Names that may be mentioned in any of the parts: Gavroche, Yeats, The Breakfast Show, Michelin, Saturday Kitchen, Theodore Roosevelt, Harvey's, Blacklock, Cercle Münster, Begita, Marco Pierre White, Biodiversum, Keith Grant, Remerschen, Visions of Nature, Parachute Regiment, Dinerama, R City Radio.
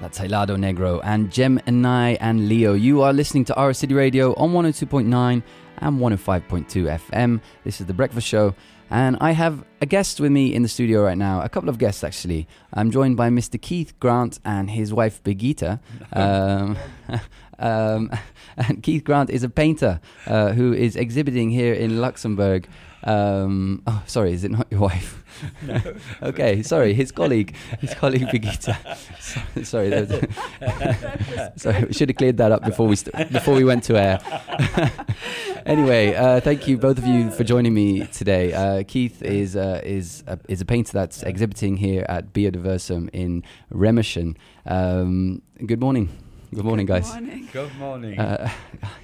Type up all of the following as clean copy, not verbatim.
That's Helado Negro and Gem and I and Leo. You are listening to R City Radio on 102.9 and 105.2 FM. This is The Breakfast Show, and I have a guest with me in the studio right now, a couple of guests actually. I'm joined by Mr. Keith Grant and his wife Begita. And Keith Grant is a painter who is exhibiting here in Luxembourg. Oh, sorry, is it not your wife? No. Okay, sorry, his colleague Begita. Sorry, sorry, we should have cleared that up before we went to air. Anyway, thank you both of you for joining me today. Keith is a painter that's exhibiting here at Biodiversum in Remerschen. Good morning. Good morning, guys. Good morning.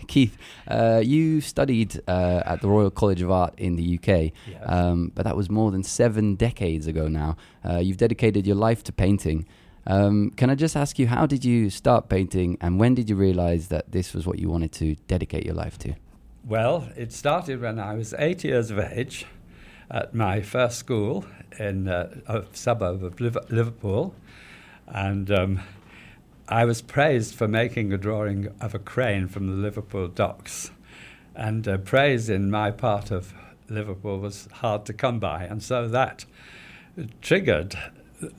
Keith, you studied at the Royal College of Art in the UK, yes. But that was more than 7 decades ago now. You've dedicated your life to painting. Can I just ask you, how did you start painting, and when did you realize that this was what you wanted to dedicate your life to? Well, it started when I was 8 years of age at my first school in a suburb of Liverpool, and I was praised for making a drawing of a crane from the Liverpool docks, and praise in my part of Liverpool was hard to come by, and so that triggered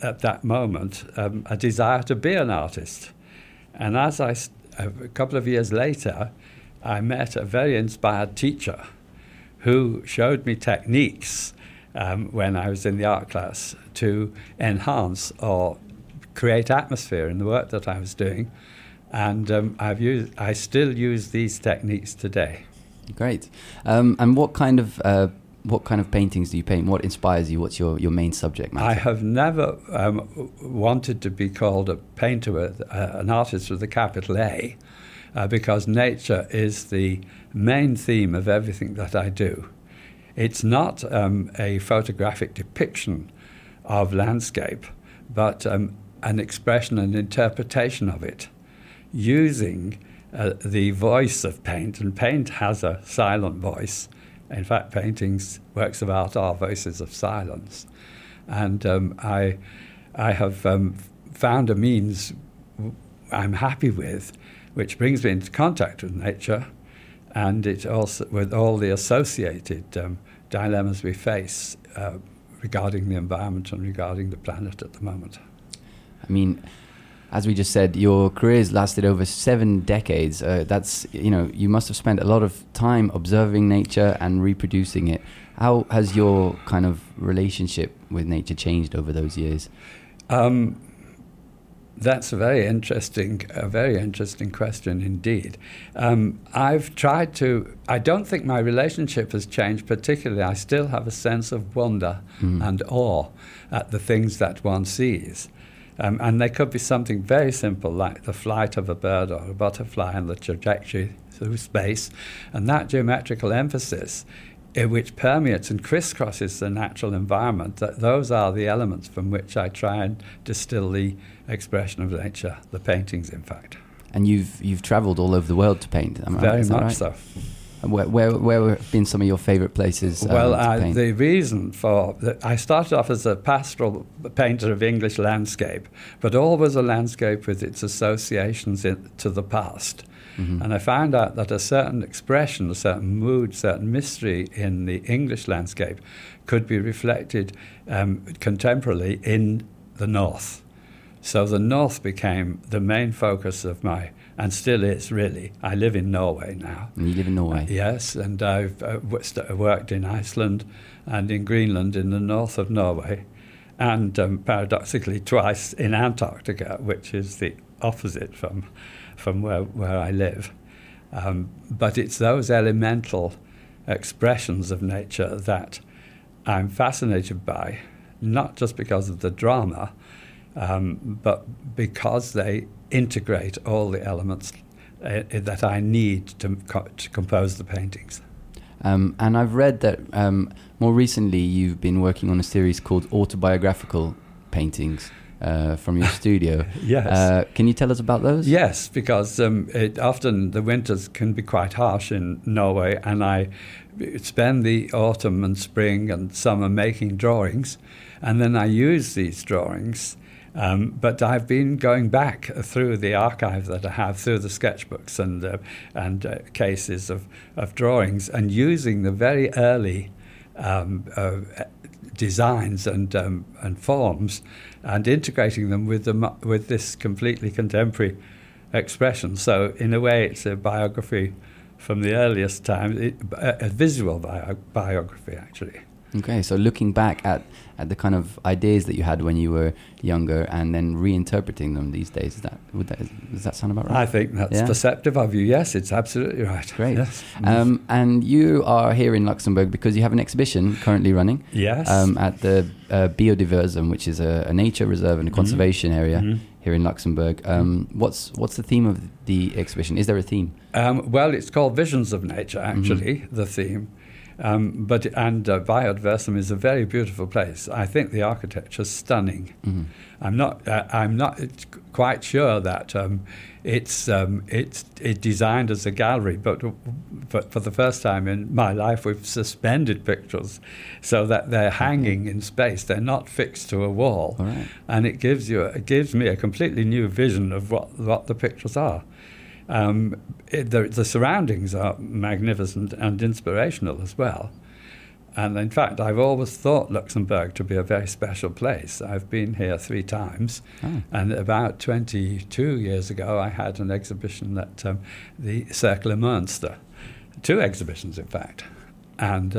at that moment a desire to be an artist. And as a couple of years later, I met a very inspired teacher who showed me techniques when I was in the art class to enhance or create atmosphere in the work that I was doing, and I still use these techniques today. Great. And what kind of paintings do you paint? What inspires you? What's your main subject matter? I have never wanted to be called a painter, an artist with a capital A, because nature is the main theme of everything that I do. It's not a photographic depiction of landscape, but an expression and interpretation of it, using the voice of paint. And paint has a silent voice. In fact, paintings, works of art, are voices of silence. And I have found a means I'm happy with, which brings me into contact with nature, and it also with all the associated dilemmas we face regarding the environment and regarding the planet at the moment. I mean, as we just said, your career's lasted over 7 decades. That's, you must have spent a lot of time observing nature and reproducing it. How has your kind of relationship with nature changed over those years? That's a very interesting question indeed. I don't think my relationship has changed particularly. I still have a sense of wonder and awe at the things that one sees. And they could be something very simple, like the flight of a bird or a butterfly and the trajectory through space. And that geometrical emphasis, which permeates and crisscrosses the natural environment, that those are the elements from which I try and distill the expression of nature, the paintings, in fact. And you've travelled all over the world to paint, am I right? Very much so. Where have been some of your favourite places? The reason for... I started off as a pastoral painter of English landscape, but always a landscape with its associations to the past. Mm-hmm. And I found out that a certain expression, a certain mood, certain mystery in the English landscape could be reflected contemporarily in the North. So the North became the main focus of my... and still is, really. I live in Norway now. And you live in Norway? Yes, and I've worked in Iceland and in Greenland in the north of Norway, and paradoxically twice in Antarctica, which is the opposite from where I live. But it's those elemental expressions of nature that I'm fascinated by, not just because of the drama, but because they integrate all the elements that I need to compose the paintings. And I've read that more recently you've been working on a series called Autobiographical Paintings from your studio. Yes. Can you tell us about those? Yes, because often the winters can be quite harsh in Norway, and I spend the autumn and spring and summer making drawings, and then I use these drawings But I've been going back through the archive that I have, through the sketchbooks and cases of drawings, and using the very early designs and forms, and integrating them with this completely contemporary expression. So in a way, it's a biography from the earliest time, a visual biography actually. Okay, so looking back at the kind of ideas that you had when you were younger, and then reinterpreting them these days, does that sound about right? I think that's perceptive of you. Yes, it's absolutely right. Great. Yes. And you are here in Luxembourg because you have an exhibition currently running. Yes. At the Biodiversum, which is a nature reserve and a conservation area here in Luxembourg. What's the theme of the exhibition? Is there a theme? Well, it's called Visions of Nature. Actually, the theme. Biodiversum is a very beautiful place. I think the architecture is stunning. I'm not quite sure that it's designed as a gallery, but for the first time in my life, we've suspended pictures so that they're hanging in space. They're not fixed to a wall, and it gives you it gives me a completely new vision of what the pictures are. The surroundings are magnificent and inspirational as well. And in fact, I've always thought Luxembourg to be a very special place. I've been here 3 times. And about 22 years ago, I had an exhibition at the Cercle Münster. 2 exhibitions, in fact. And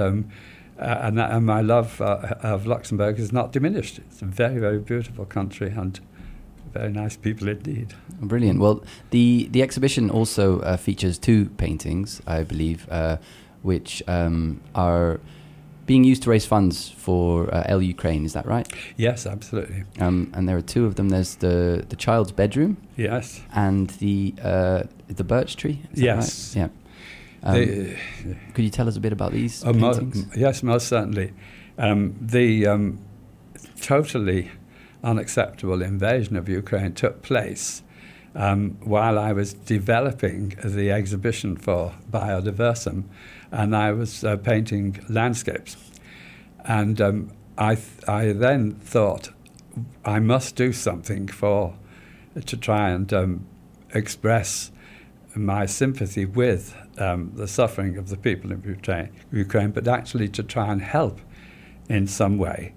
my love of Luxembourg is not diminished. It's a very, very beautiful country, and very nice people indeed. Brilliant. Well, the exhibition also features 2 paintings, I believe, which are being used to raise funds for L Ukraine. Is that right? Yes, absolutely. And there are 2 of them. There's the child's bedroom. Yes. And the birch tree. Is yes. That right? Yeah. Could you tell us a bit about these paintings? Yes, most certainly. The totally unacceptable invasion of Ukraine took place while I was developing the exhibition for Biodiversum, and I was painting landscapes. And I then thought I must do something to try and express my sympathy with the suffering of the people in Ukraine, but actually to try and help in some way.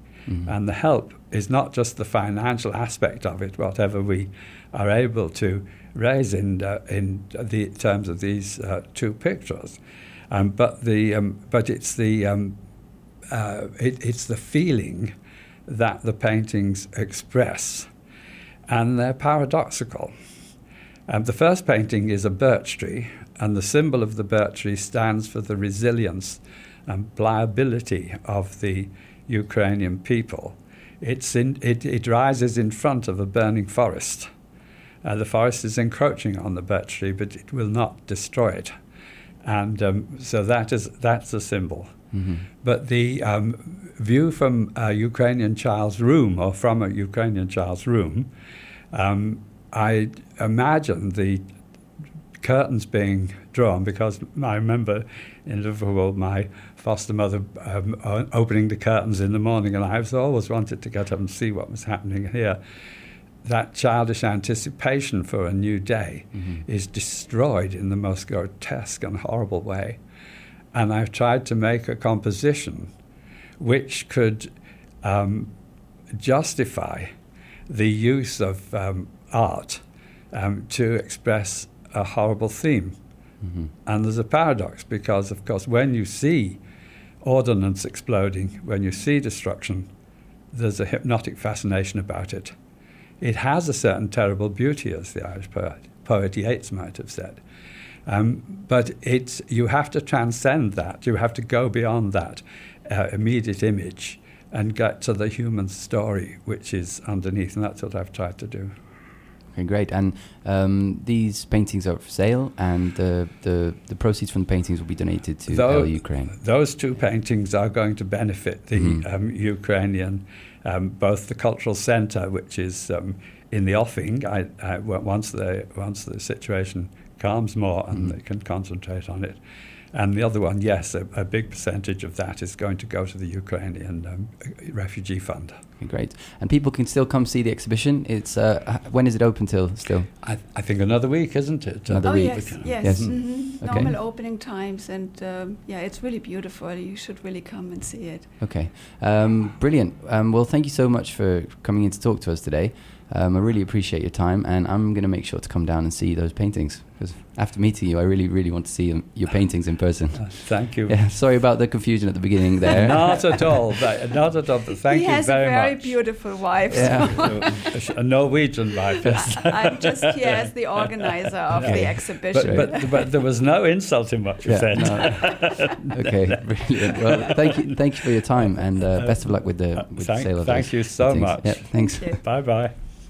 And the help is not just the financial aspect of it, whatever we are able to raise in the terms of these 2 pictures, but it's the feeling that the paintings express, and they're paradoxical. The first painting is a birch tree, and the symbol of the birch tree stands for the resilience and pliability of the Ukrainian people. It rises in front of a burning forest. The forest is encroaching on the birch tree, but it will not destroy it, and so that's a symbol. But the view from a Ukrainian child's room, or from a Ukrainian child's room, I imagine the curtains being drawn, because I remember in Liverpool my foster mother opening the curtains in the morning, and I always wanted to get up and see what was happening here. That childish anticipation for a new day is destroyed in the most grotesque and horrible way. And I've tried to make a composition which could justify the use of art to express a horrible theme. And there's a paradox, because of course when you see ordnance exploding, when you see destruction, there's a hypnotic fascination about it. It has a certain terrible beauty, as the Irish poet Yeats might have said, but you have to transcend that. You have to go beyond that immediate image and get to the human story which is underneath, and that's what I've tried to do. Okay, great. And these paintings are for sale, and the proceeds from the paintings will be donated to Ukraine. Those 2 paintings are going to benefit the Ukrainian, both the cultural centre, which is in the offing. Once the situation calms more and they can concentrate on it, And the other one, yes, a big percentage of that is going to go to the Ukrainian refugee fund. Great. And people can still come see the exhibition. It's when is it open till still? I think another week, isn't it? Another week. Yes. Mm-hmm. Okay. Normal opening times. And it's really beautiful. You should really come and see it. Okay. Brilliant. Well, thank you so much for coming in to talk to us today. I really appreciate your time, and I'm going to make sure to come down and see those paintings, because after meeting you, I really, really want to see your paintings in person. Thank you. Yeah, sorry about the confusion at the beginning there. Not at all. Not at all. Thank you very much. He has a very beautiful wife. Yeah. So. A Norwegian wife. Yes. I'm just here as the organizer of the exhibition. But there was no insult in what you said. No. Okay, brilliant. Well, thank you for your time, and best of luck with the sale of those paintings. Thank you so much. Yeah, thanks. Bye-bye.